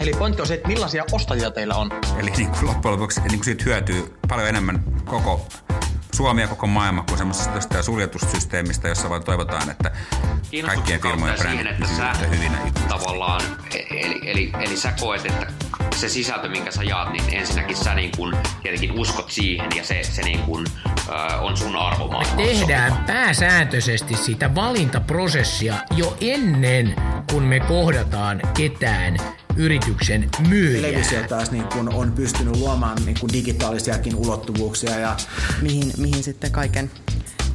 Eli pointti on se, että millaisia ostajia teillä on. Eli niin kuin loppujen lopuksi niin kuin siitä hyötyy paljon enemmän koko Suomi ja koko maailma kuin semmoisesta suljetusta systeemistä, jossa vaan toivotaan, että kaikkien firmojen brändit pysyvät hyvinä. Tavallaan, eli sä koet, että se sisältö, minkä sä jaat, niin ensinnäkin sä niin kun tietenkin uskot siihen ja se niin kun, on sun arvomaailma. Me tehdään pääsääntöisesti sitä valintaprosessia jo ennen kuin me kohdataan ketään yrityksen myyjää. Televisio taas niin kun on pystynyt luomaan niin kun digitaalisiakin ulottuvuuksia. Ja mihin sitten kaiken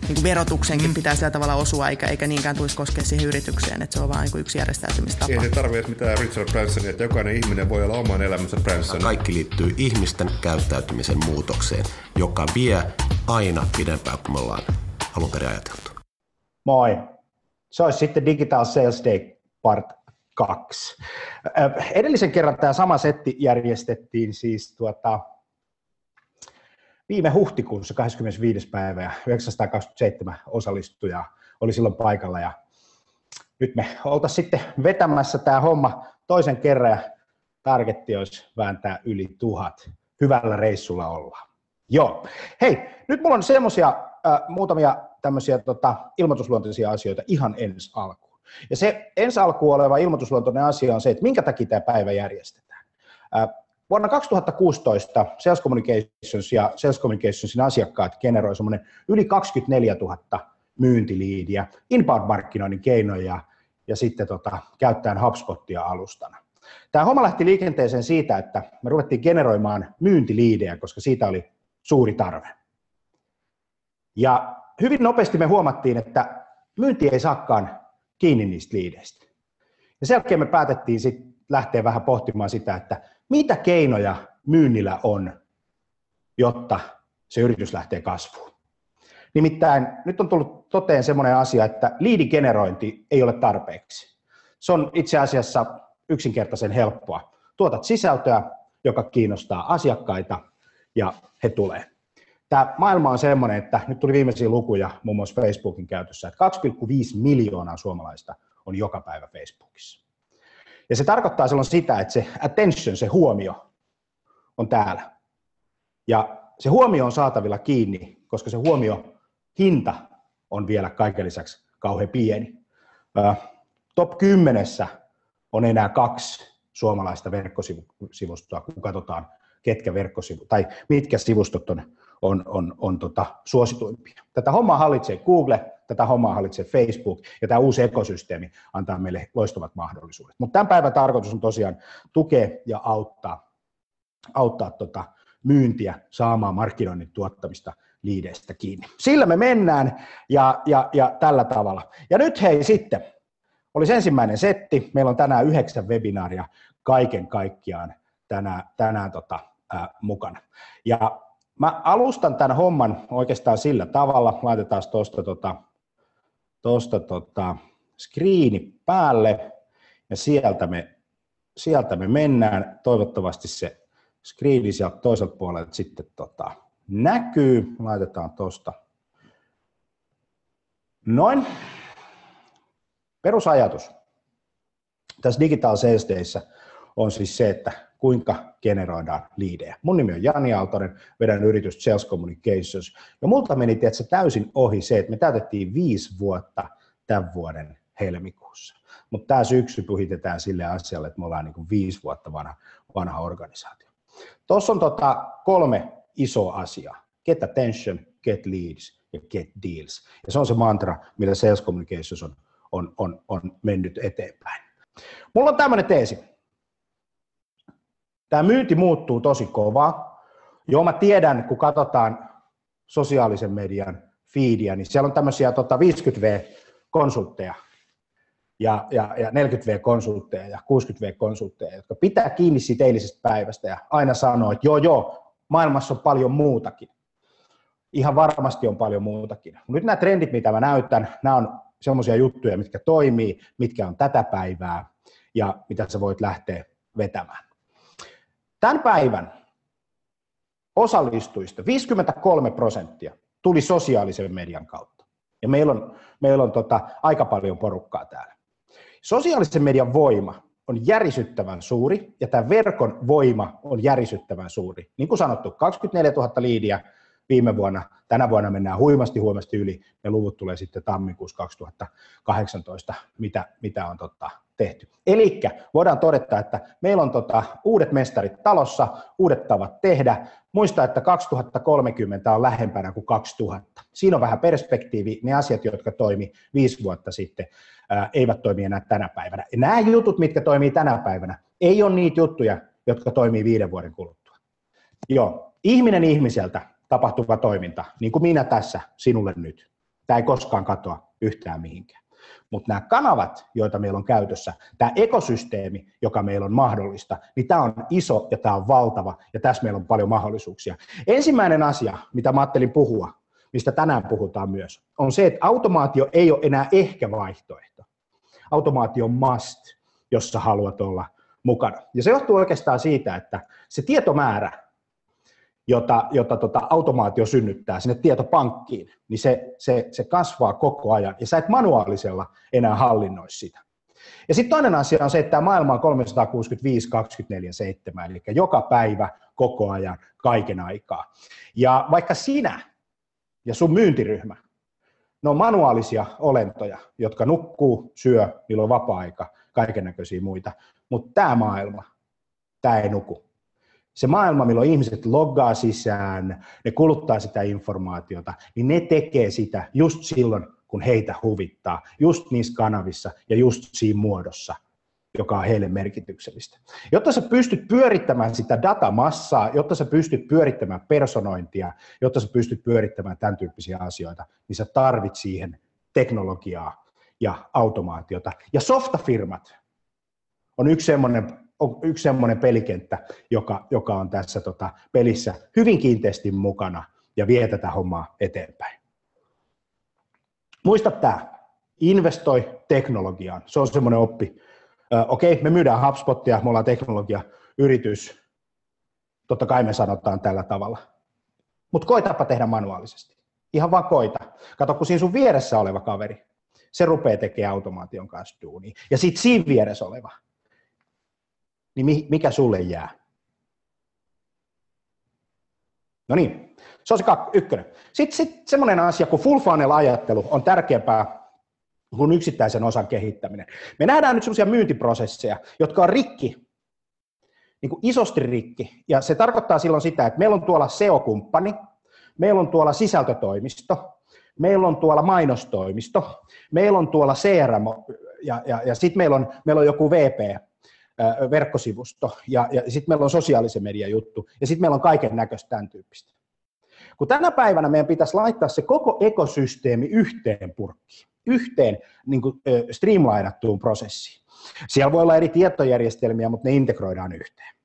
niin verotuksenkin pitää sillä tavalla osua, eikä niinkään tulisi koskea siihen yritykseen, että se on vaan niin yksi järjestäytymistapa. Ei se tarvitse mitään Richard Bransonia, että jokainen ihminen voi olla oman elämänsä Branson. Kaikki liittyy ihmisten käyttäytymisen muutokseen, joka vie aina pidempään kuin me ollaan alun perin ajateltu. Moi. Se olisi sitten Digital Sales Day part 2. Edellisen kerran tämä sama setti järjestettiin siis viime huhtikuussa 25. päivä ja 927 osallistujaa oli silloin paikalla ja nyt me oltaisiin sitten vetämässä tämä homma toisen kerran ja targetti olisi vääntää yli 1000. Hyvällä reissulla ollaan. Joo. Hei, nyt mulla on semmoisia muutamia tämmöisiä ilmoitusluontoisia asioita ihan ensi alkuun. Ja se ensi alkuun oleva ilmoitusluontoinen asia on se, että minkä takia tämä päivä järjestetään. Vuonna 2016 Sales Communications ja Sales Communicationsin asiakkaat generoi semmoinen yli 24 000 myyntiliidiä inbound-markkinoinnin keinoja ja sitten käyttäen HubSpotia alustana. Tämä homma lähti liikenteeseen siitä, että me ruvettiin generoimaan myyntiliidejä, koska siitä oli suuri tarve. Ja hyvin nopeasti me huomattiin, että myynti ei saakaan kiinni niistä liideistä. Ja sen jälkeen me päätettiin sitten lähteä vähän pohtimaan sitä, että mitä keinoja myynnillä on, jotta se yritys lähtee kasvuun? Nimittäin nyt on tullut toteen semmoinen asia, että liidigenerointi ei ole tarpeeksi. Se on itse asiassa yksinkertaisen helppoa. Tuotat sisältöä, joka kiinnostaa asiakkaita ja he tulee. Tämä maailma on semmoinen, että nyt tuli viimeisiä lukuja muun muassa Facebookin käytössä, että 2,5 miljoonaa suomalaista on joka päivä Facebookissa. Ja se tarkoittaa silloin sitä, että se attention, se huomio, on täällä. Ja se huomio on saatavilla kiinni, koska se huomio hinta on vielä kaiken lisäksi kauhean pieni. Top 10 on enää 2 suomalaista verkkosivustoa, kun katsotaan, ketkä tai mitkä sivustot on suosituimpia. Tätä hommaa hallitsee Google. Tätä hommaa hallitsee Facebook ja tämä uusi ekosysteemi antaa meille loistavat mahdollisuudet. Mutta tämän päivän tarkoitus on tosiaan tukea ja auttaa myyntiä saamaan markkinoinnin tuottamista liideistä kiinni. Sillä me mennään ja tällä tavalla. Ja nyt hei sitten, olisi ensimmäinen setti. Meillä on tänään 9 webinaaria kaiken kaikkiaan tänään mukana. Ja mä alustan tämän homman oikeastaan sillä tavalla. Laitetaan tuosta screeni päälle ja sieltä me mennään. Toivottavasti se screeni sieltä toiselta puolelta sitten näkyy. Laitetaan tuosta. Noin. Perusajatus tässä Digital Sales Dayssä on siis se, että kuinka generoidaan liidejä. Mun nimi on Jani Aaltonen, vedän yritystä Sales Communications. Ja multa meni täysin ohi se, että me täytettiin 5 vuotta tämän vuoden helmikuussa. Mutta tämä syksy pyhitetään sille asialle, että me ollaan niin 5 vuotta vanha organisaatio. Tuossa on 3 isoa asiaa. Get attention, get leads ja get deals. Ja se on se mantra, millä Sales Communications on mennyt eteenpäin. Mulla on tämmöinen teesi. Tämä myynti muuttuu tosi kovaa. Joo, mä tiedän, kun katsotaan sosiaalisen median feediä, niin siellä on tämmöisiä 50V-konsultteja, ja 40V-konsultteja ja 60V-konsultteja, jotka pitää kiinni siitä eilisestä päivästä ja aina sanoo, että joo, maailmassa on paljon muutakin. Ihan varmasti on paljon muutakin. Nyt nämä trendit, mitä mä näytän, nämä on semmoisia juttuja, mitkä toimii, mitkä on tätä päivää ja mitä sä voit lähteä vetämään. Tämän päivän osallistujista 53% tuli sosiaalisen median kautta. Ja meillä on aika paljon porukkaa täällä. Sosiaalisen median voima on järisyttävän suuri ja tämä verkon voima on järisyttävän suuri. Niin kuin sanottu, 24 000 liidiä viime vuonna. Tänä vuonna mennään huimasti yli. Ne luvut tulee sitten tammikuussa 2018, mitä on tehty. Eli voidaan todeta, että meillä on uudet mestarit talossa, uudet tavat tehdä. Muista, että 2030 on lähempänä kuin 2000. Siinä on vähän perspektiivi. Ne asiat, jotka toimi 5 vuotta sitten, eivät toimi enää tänä päivänä. Ja nämä jutut, mitkä toimii tänä päivänä, ei ole niitä juttuja, jotka toimii 5 vuoden kuluttua. Joo, ihminen ihmiseltä tapahtuva toiminta, niin kuin minä tässä sinulle nyt. Tämä ei koskaan katoa yhtään mihinkään. Mutta nämä kanavat, joita meillä on käytössä, tämä ekosysteemi, joka meillä on mahdollista, niin tämä on iso ja tämä on valtava ja tässä meillä on paljon mahdollisuuksia. Ensimmäinen asia, mitä mä ajattelin puhua, mistä tänään puhutaan myös, on se, että automaatio ei ole enää ehkä vaihtoehto. Automaatio on must, jos sä haluat olla mukana. Ja se johtuu oikeastaan siitä, että se tietomäärä, jota automaatio synnyttää sinne tietopankkiin, niin se kasvaa koko ajan ja sä et manuaalisella enää hallinnoi sitä. Ja sitten toinen asia on se, että tämä maailma on 365/24/7, eli joka päivä, koko ajan, kaiken aikaa. Ja vaikka sinä ja sun myyntiryhmä, ne on manuaalisia olentoja, jotka nukkuu, syö, niillä on vapaa-aika, kaikennäköisiä muita, mutta tämä maailma, tämä ei nuku. Se maailma, milloin ihmiset loggaa sisään, ne kuluttaa sitä informaatiota, niin ne tekee sitä just silloin, kun heitä huvittaa, just niissä kanavissa ja just siinä muodossa, joka on heille merkityksellistä. Jotta sä pystyt pyörittämään sitä datamassaa, jotta sä pystyt pyörittämään personointia, jotta sä pystyt pyörittämään tämän tyyppisiä asioita, niin sä tarvit siihen teknologiaa ja automaatiota. Ja softafirmat on yksi semmoinen pelikenttä, joka on tässä pelissä hyvin kiinteästi mukana ja vie tätä hommaa eteenpäin. Muista tämä, investoi teknologiaan. Se on semmoinen oppi. Okei, me myydään HubSpotia, me ollaan teknologiayritys. Totta kai me sanotaan tällä tavalla. Mutta koitapa tehdä manuaalisesti. Ihan vaan koita. Kato, kun siinä sun vieressä oleva kaveri, se rupeaa tekemään automaation kanssa duunia. Ja sitten siinä vieressä oleva. Niin mikä sulle jää? No niin, se on se ykkönen. Sitten semmoinen asia kuin full funnel -ajattelu on tärkeämpää kuin yksittäisen osan kehittäminen. Me nähdään nyt semmoisia myyntiprosesseja, jotka on rikki, niin kuin isosti rikki. Ja se tarkoittaa silloin sitä, että meillä on tuolla SEO-kumppani, meillä on tuolla sisältötoimisto, meillä on tuolla mainostoimisto, meillä on tuolla CRM ja sitten meillä on joku VP. Verkkosivusto ja sitten meillä on sosiaalisen median juttu ja sitten meillä on kaiken näköistä tämän tyyppistä. Kun tänä päivänä meidän pitäisi laittaa se koko ekosysteemi yhteen purkkiin, yhteen niin kuin streamlainattuun prosessiin. Siellä voi olla eri tietojärjestelmiä, mutta ne integroidaan yhteen.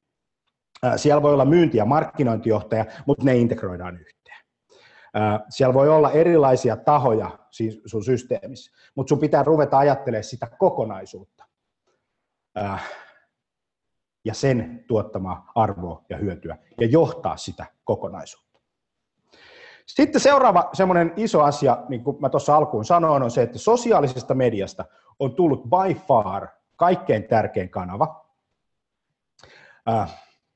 Siellä voi olla myynti- ja markkinointijohtaja, mutta ne integroidaan yhteen. Siellä voi olla erilaisia tahoja sun systeemissä, mutta sun pitää ruveta ajattelemaan sitä kokonaisuutta ja sen tuottamaa arvoa ja hyötyä, ja johtaa sitä kokonaisuutta. Sitten seuraava semmoinen iso asia, niin kuin mä tuossa alkuun sanoin, on se, että sosiaalisesta mediasta on tullut by far kaikkein tärkein kanava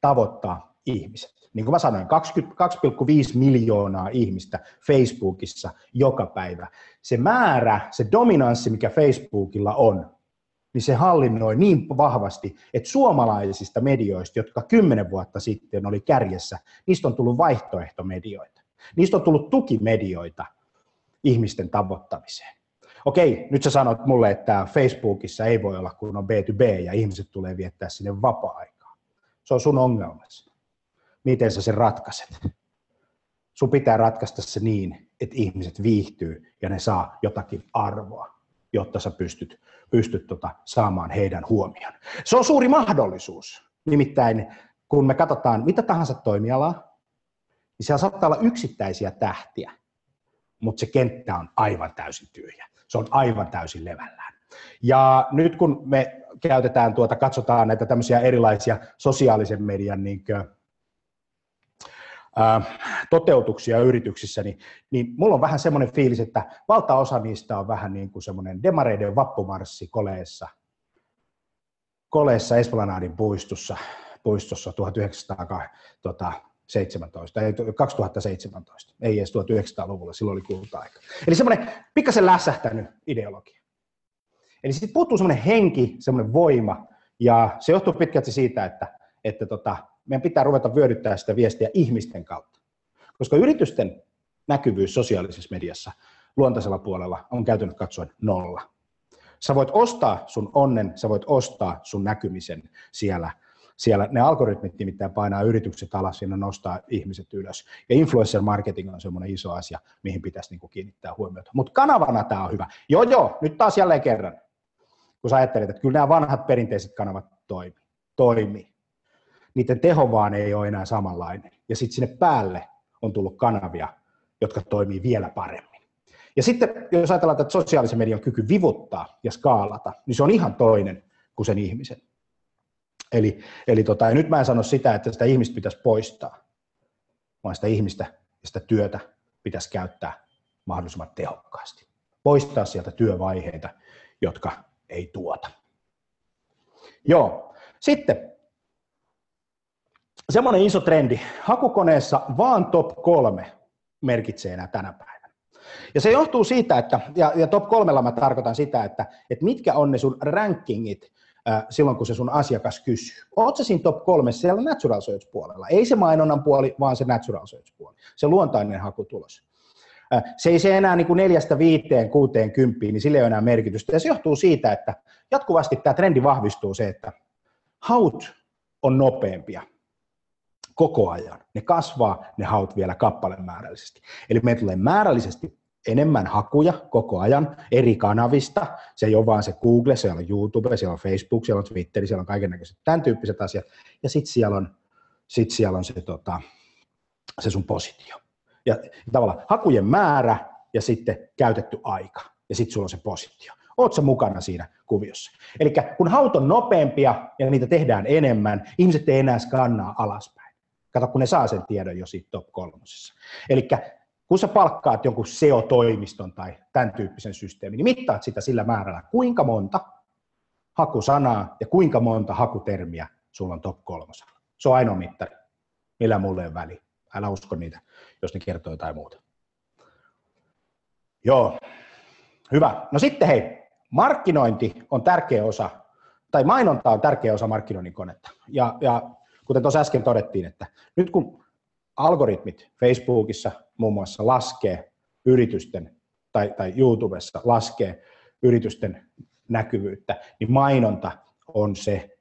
tavoittaa ihmiset. Niin kuin mä sanoin, 22,5 miljoonaa ihmistä Facebookissa joka päivä. Se määrä, se dominanssi, mikä Facebookilla on, niin se hallinnoi niin vahvasti, että suomalaisista medioista, jotka 10 vuotta sitten oli kärjessä, niistä on tullut vaihtoehtomedioita. Niistä on tullut tukimedioita ihmisten tavoittamiseen. Okei, nyt sä sanot mulle, että Facebookissa ei voi olla, kun on B2B ja ihmiset tulee viettää sinne vapaa-aikaa. Se on sun ongelmasi. Miten sä sen ratkaiset? Sun pitää ratkaista se niin, että ihmiset viihtyy ja ne saa jotakin arvoa. jotta sä pystyt saamaan heidän huomion. Se on suuri mahdollisuus. Nimittäin kun me katsotaan mitä tahansa toimialaa, niin siellä saattaa olla yksittäisiä tähtiä, mutta se kenttä on aivan täysin tyhjä. Se on aivan täysin levällään. Ja nyt kun me käytetään katsotaan näitä tämmöisiä erilaisia sosiaalisen median toteutuksia yrityksissä, niin mulla on vähän semmoinen fiilis, että valtaosa niistä on vähän niin kuin semmoinen demareiden vappumarssi koleessa Esplanadin puistossa 2017, ei edes 1900-luvulla, silloin oli kulta-aika. Eli semmoinen pikkasen lässähtänyt ideologia. Eli siitä puuttuu semmoinen henki, semmoinen voima, ja se johtuu pitkälti siitä, että meidän pitää ruveta vyöryttämään sitä viestiä ihmisten kautta. Koska yritysten näkyvyys sosiaalisessa mediassa luontaisella puolella on käytännössä katsoen 0. Sä voit ostaa sun onnen, sä voit ostaa sun näkymisen siellä. Ne algoritmit nimittäin painaa yritykset alas ja nostaa ihmiset ylös. Ja influencer marketing on semmoinen iso asia, mihin pitäisi kiinnittää huomiota. Mutta kanavana tämä on hyvä. Joo, nyt taas jälleen kerran. Kun sä ajattelet, että kyllä nämä vanhat perinteiset kanavat toimii. Niiden teho vaan ei ole enää samanlainen. Ja sitten sinne päälle on tullut kanavia, jotka toimii vielä paremmin. Ja sitten jos ajatellaan, että sosiaalisen median kyky vivuttaa ja skaalata, niin se on ihan toinen kuin sen ihmisen. Eli nyt mä en sano sitä, että sitä ihmistä pitäisi poistaa, vaan sitä ihmistä ja sitä työtä pitäisi käyttää mahdollisimman tehokkaasti. Poistaa sieltä työvaiheita, jotka ei tuota. Joo, sitten semmoinen iso trendi. Hakukoneessa vaan top 3 merkitsee enää tänä päivänä. Ja se johtuu siitä, ja top 3:lla mä tarkoitan sitä, että mitkä on ne sun rankingit, silloin kun se sun asiakas kysyy. Oot sä siinä top 3 siellä natural search puolella? Ei se mainonnan puoli, vaan se natural search puoli. Se luontainen hakutulos. Se ei se enää 4, 5, 6, 10, niin sillä ei ole enää merkitystä. Ja se johtuu siitä, että jatkuvasti tämä trendi vahvistuu se, että haut on nopeampia koko ajan. Ne kasvaa, ne haut vielä kappalemäärällisesti. Eli me tulee määrällisesti enemmän hakuja koko ajan eri kanavista. Se ei ole vaan se Google, siellä on YouTube, siellä on Facebook, siellä on Twitter, siellä on kaikennäköiset tämän tyyppiset asiat. Ja sitten siellä on se sun positio. Ja tavallaan hakujen määrä ja sitten käytetty aika. Ja sitten sulla on se positio. Oot sä mukana siinä kuviossa. Eli kun haut on nopeampia ja niitä tehdään enemmän, ihmiset ei enää skannaa alaspäin. Kato, kun ne saa sen tiedon jo siitä top 3. Eli kun sä palkkaat jonkun SEO-toimiston tai tämän tyyppisen systeemin, niin mittaat sitä sillä määrällä, kuinka monta hakusanaa ja kuinka monta hakutermiä sulla on top 3. Se on ainoa mittari, millä mulle ei ole väliä. Älä usko niitä, jos ne kertoo jotain muuta. Joo, hyvä. No sitten hei, markkinointi on tärkeä osa, tai mainonta on tärkeä osa markkinoinnin konetta. Ja kuten tuossa äsken todettiin, että nyt kun algoritmit Facebookissa muun muassa laskee yritysten, tai YouTubessa laskee yritysten näkyvyyttä, niin mainonta on se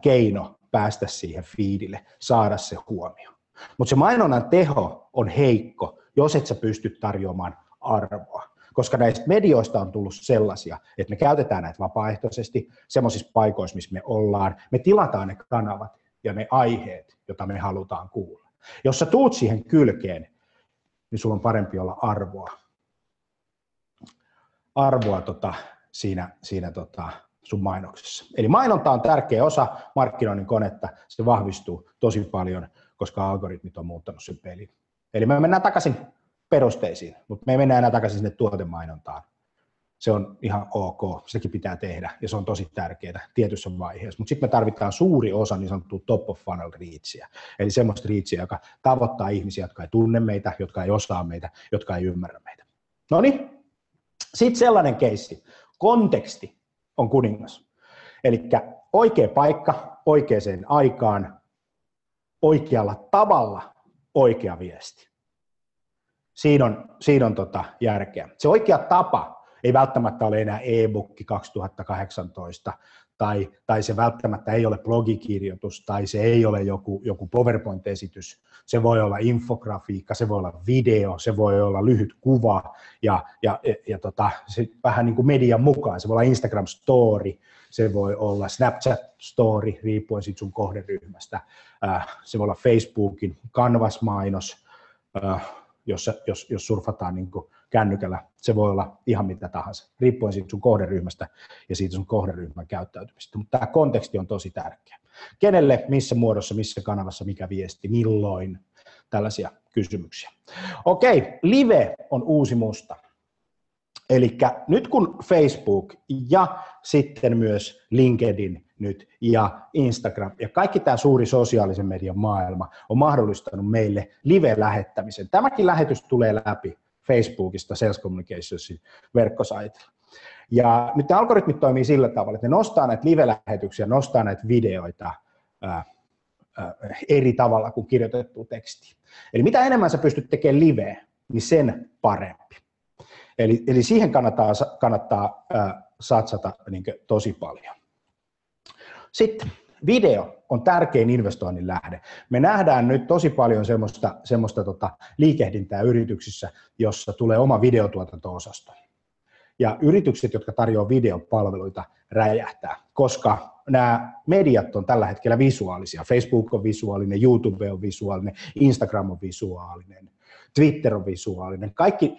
keino päästä siihen feedille, saada se huomio. Mutta se mainonnan teho on heikko, jos et sä pysty tarjoamaan arvoa, koska näistä medioista on tullut sellaisia, että me käytetään näitä vapaaehtoisesti semmoisissa paikoissa, missä me ollaan. Me tilataan ne kanavat ja ne aiheet, joita me halutaan kuulla. Jos sä tuut siihen kylkeen, niin sulla on parempi olla arvoa siinä sun mainoksessa. Eli mainonta on tärkeä osa markkinoinnin konetta, se vahvistuu tosi paljon, koska algoritmit on muuttanut sen pelin. Eli me mennään takaisin perusteisiin, mutta me ei mennä enää takaisin sinne tuotemainontaan. Se on ihan ok, sitäkin pitää tehdä ja se on tosi tärkeää tietyssä vaiheessa. Mutta sitten me tarvitaan suuri osa niin sanottua top of funnel reachia. Eli semmoista reachia, joka tavoittaa ihmisiä, jotka ei tunne meitä, jotka ei osaa meitä, jotka ei ymmärrä meitä. No niin, sitten sellainen keissi. Konteksti on kuningas. Eli oikea paikka, oikeaan aikaan, oikealla tavalla, oikea viesti. Siinä on järkeä. Se oikea tapa. Ei välttämättä ole enää e-bookki 2018 tai se välttämättä ei ole blogikirjoitus, tai se ei ole joku PowerPoint-esitys, se voi olla infografiikka, se voi olla video, se voi olla lyhyt kuva, vähän niin kuin median mukaan, se voi olla Instagram-story, se voi olla Snapchat-story, riippuen sitten sun kohderyhmästä, se voi olla Facebookin Canvas-mainos, jos surfataan niin kuin kännykällä, se voi olla ihan mitä tahansa, riippuen siitä sun kohderyhmästä ja siitä sun kohderyhmän käyttäytymistä. Mutta tämä konteksti on tosi tärkeä. Kenelle, missä muodossa, missä kanavassa, mikä viesti, milloin, tällaisia kysymyksiä. Okei, live on uusi musta. Eli nyt kun Facebook ja sitten myös LinkedIn nyt ja Instagram ja kaikki tämä suuri sosiaalisen median maailma on mahdollistanut meille live-lähettämisen. Tämäkin lähetys tulee läpi Facebookista Sales Communicationsin verkkosaitilla. Ja nyt nämä algoritmit toimii sillä tavalla, että ne nostaa näitä live-lähetyksiä, nostaa näitä videoita eri tavalla kuin kirjoitettua tekstiä. Eli mitä enemmän sä pystyt tekemään liveä, niin sen parempi. Eli siihen kannattaa satsata niin kuin tosi paljon. Sitten video on tärkein investoinnin lähde. Me nähdään nyt tosi paljon semmoista liikehdintää yrityksissä, jossa tulee oma videotuotanto-osasto. Ja yritykset, jotka tarjoavat videopalveluita, räjähtää, koska nämä mediat on tällä hetkellä visuaalisia. Facebook on visuaalinen, YouTube on visuaalinen, Instagram on visuaalinen, Twitter on visuaalinen. Kaikki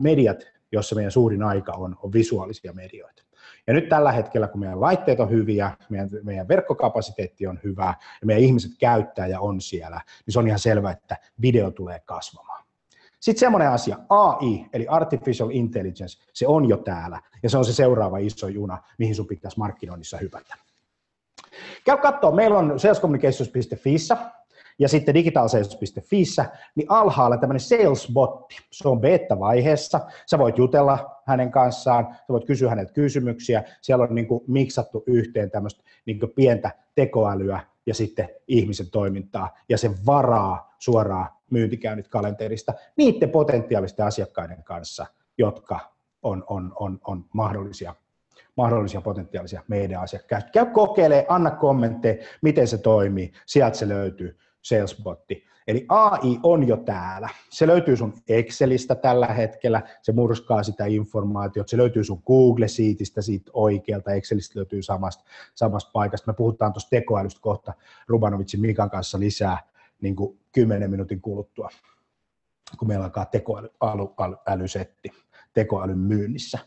mediat, joissa meidän suurin aika on visuaalisia medioita. Ja nyt tällä hetkellä, kun meidän laitteet on hyviä, meidän verkkokapasiteetti on hyvä ja meidän ihmiset käyttää ja on siellä, niin se on ihan selvää, että video tulee kasvamaan. Sitten semmoinen asia, AI, eli Artificial Intelligence, se on jo täällä ja se on se seuraava iso juna, mihin sun pitäisi markkinoinnissa hypätä. Käy katsoa, meillä on salescommunications.fi:ssä ja sitten digitalsales.fi:ssä, niin alhaalla tämmöinen salesbotti, se on beta-vaiheessa, sä voit jutella hänen kanssaan, sä voit kysyä häneltä kysymyksiä, siellä on niin kuin miksattu yhteen tämmöistä niin kuin pientä tekoälyä ja sitten ihmisen toimintaa, ja se varaa suoraan myyntikäynnit kalenterista niiden potentiaalisten asiakkaiden kanssa, jotka on mahdollisia potentiaalisia meidän asiakkaita. Käy kokeilemaan, anna kommentteja, miten se toimii, sieltä se löytyy. Salesbotti. Eli AI on jo täällä. Se löytyy sun Excelistä tällä hetkellä, se murskaa sitä informaatiota, se löytyy sun Google Sheetistä siitä oikealta, Excelistä löytyy samasta paikasta. Me puhutaan tuosta tekoälystä kohta Rubanovitsin Mikan kanssa lisää niin kuin 10 minuutin kuluttua, kun meillä alkaa tekoälysetti tekoälyn myynnissä.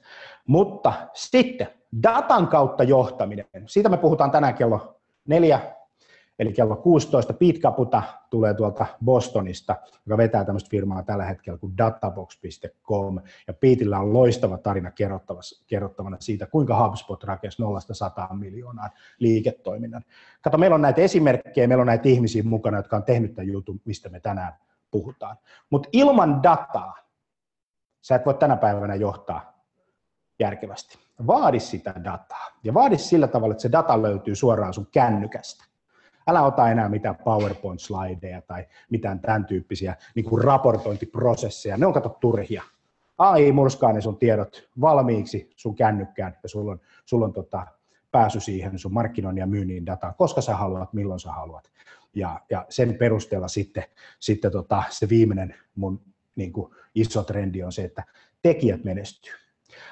Mutta sitten datan kautta johtaminen, siitä me puhutaan tänään kello 4. Eli kello 16 Pete Caputa tulee tuolta Bostonista, joka vetää tämmöistä firmaa tällä hetkellä kuin databox.com. Ja Petellä on loistava tarina kerrottavana siitä, kuinka HubSpot rakensi 0–100 miljoonaan liiketoiminnan. Kato, meillä on näitä esimerkkejä, meillä on näitä ihmisiä mukana, jotka on tehnyt tämän jutun, mistä me tänään puhutaan. Mutta ilman dataa sä et voi tänä päivänä johtaa järkevästi. Vaadi sitä dataa ja vaadi sillä tavalla, että se data löytyy suoraan sun kännykästä. Älä ota enää mitään PowerPoint-slideja tai mitään tämän tyyppisiä niin kuin raportointiprosesseja. Ne on kato turhia. AI murskaa ne sun tiedot valmiiksi sun kännykkään ja sulla on pääsy siihen sun markkinoinnin ja myynnin dataan, koska sä haluat, milloin sä haluat. Ja sen perusteella sitten se viimeinen mun niin kuin iso trendi on se, että tekijät menestyy.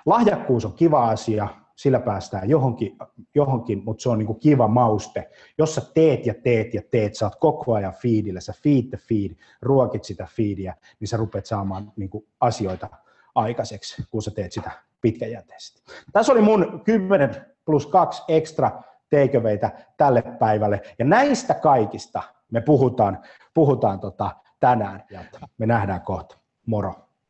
Lahjakkuus on kiva asia. Sillä päästään johonkin, mutta se on niin kuin kiva mauste. Jos sä teet, sä oot koko ajan feedillä, sä feed the feed, ruokit sitä feediä, niin sä rupeat saamaan niin kuin asioita aikaiseksi, kun sä teet sitä pitkäjänteisesti. Tässä oli mun 10+2 extra takeawayta tälle päivälle. Ja näistä kaikista me puhutaan tänään. Me nähdään kohta. Moro!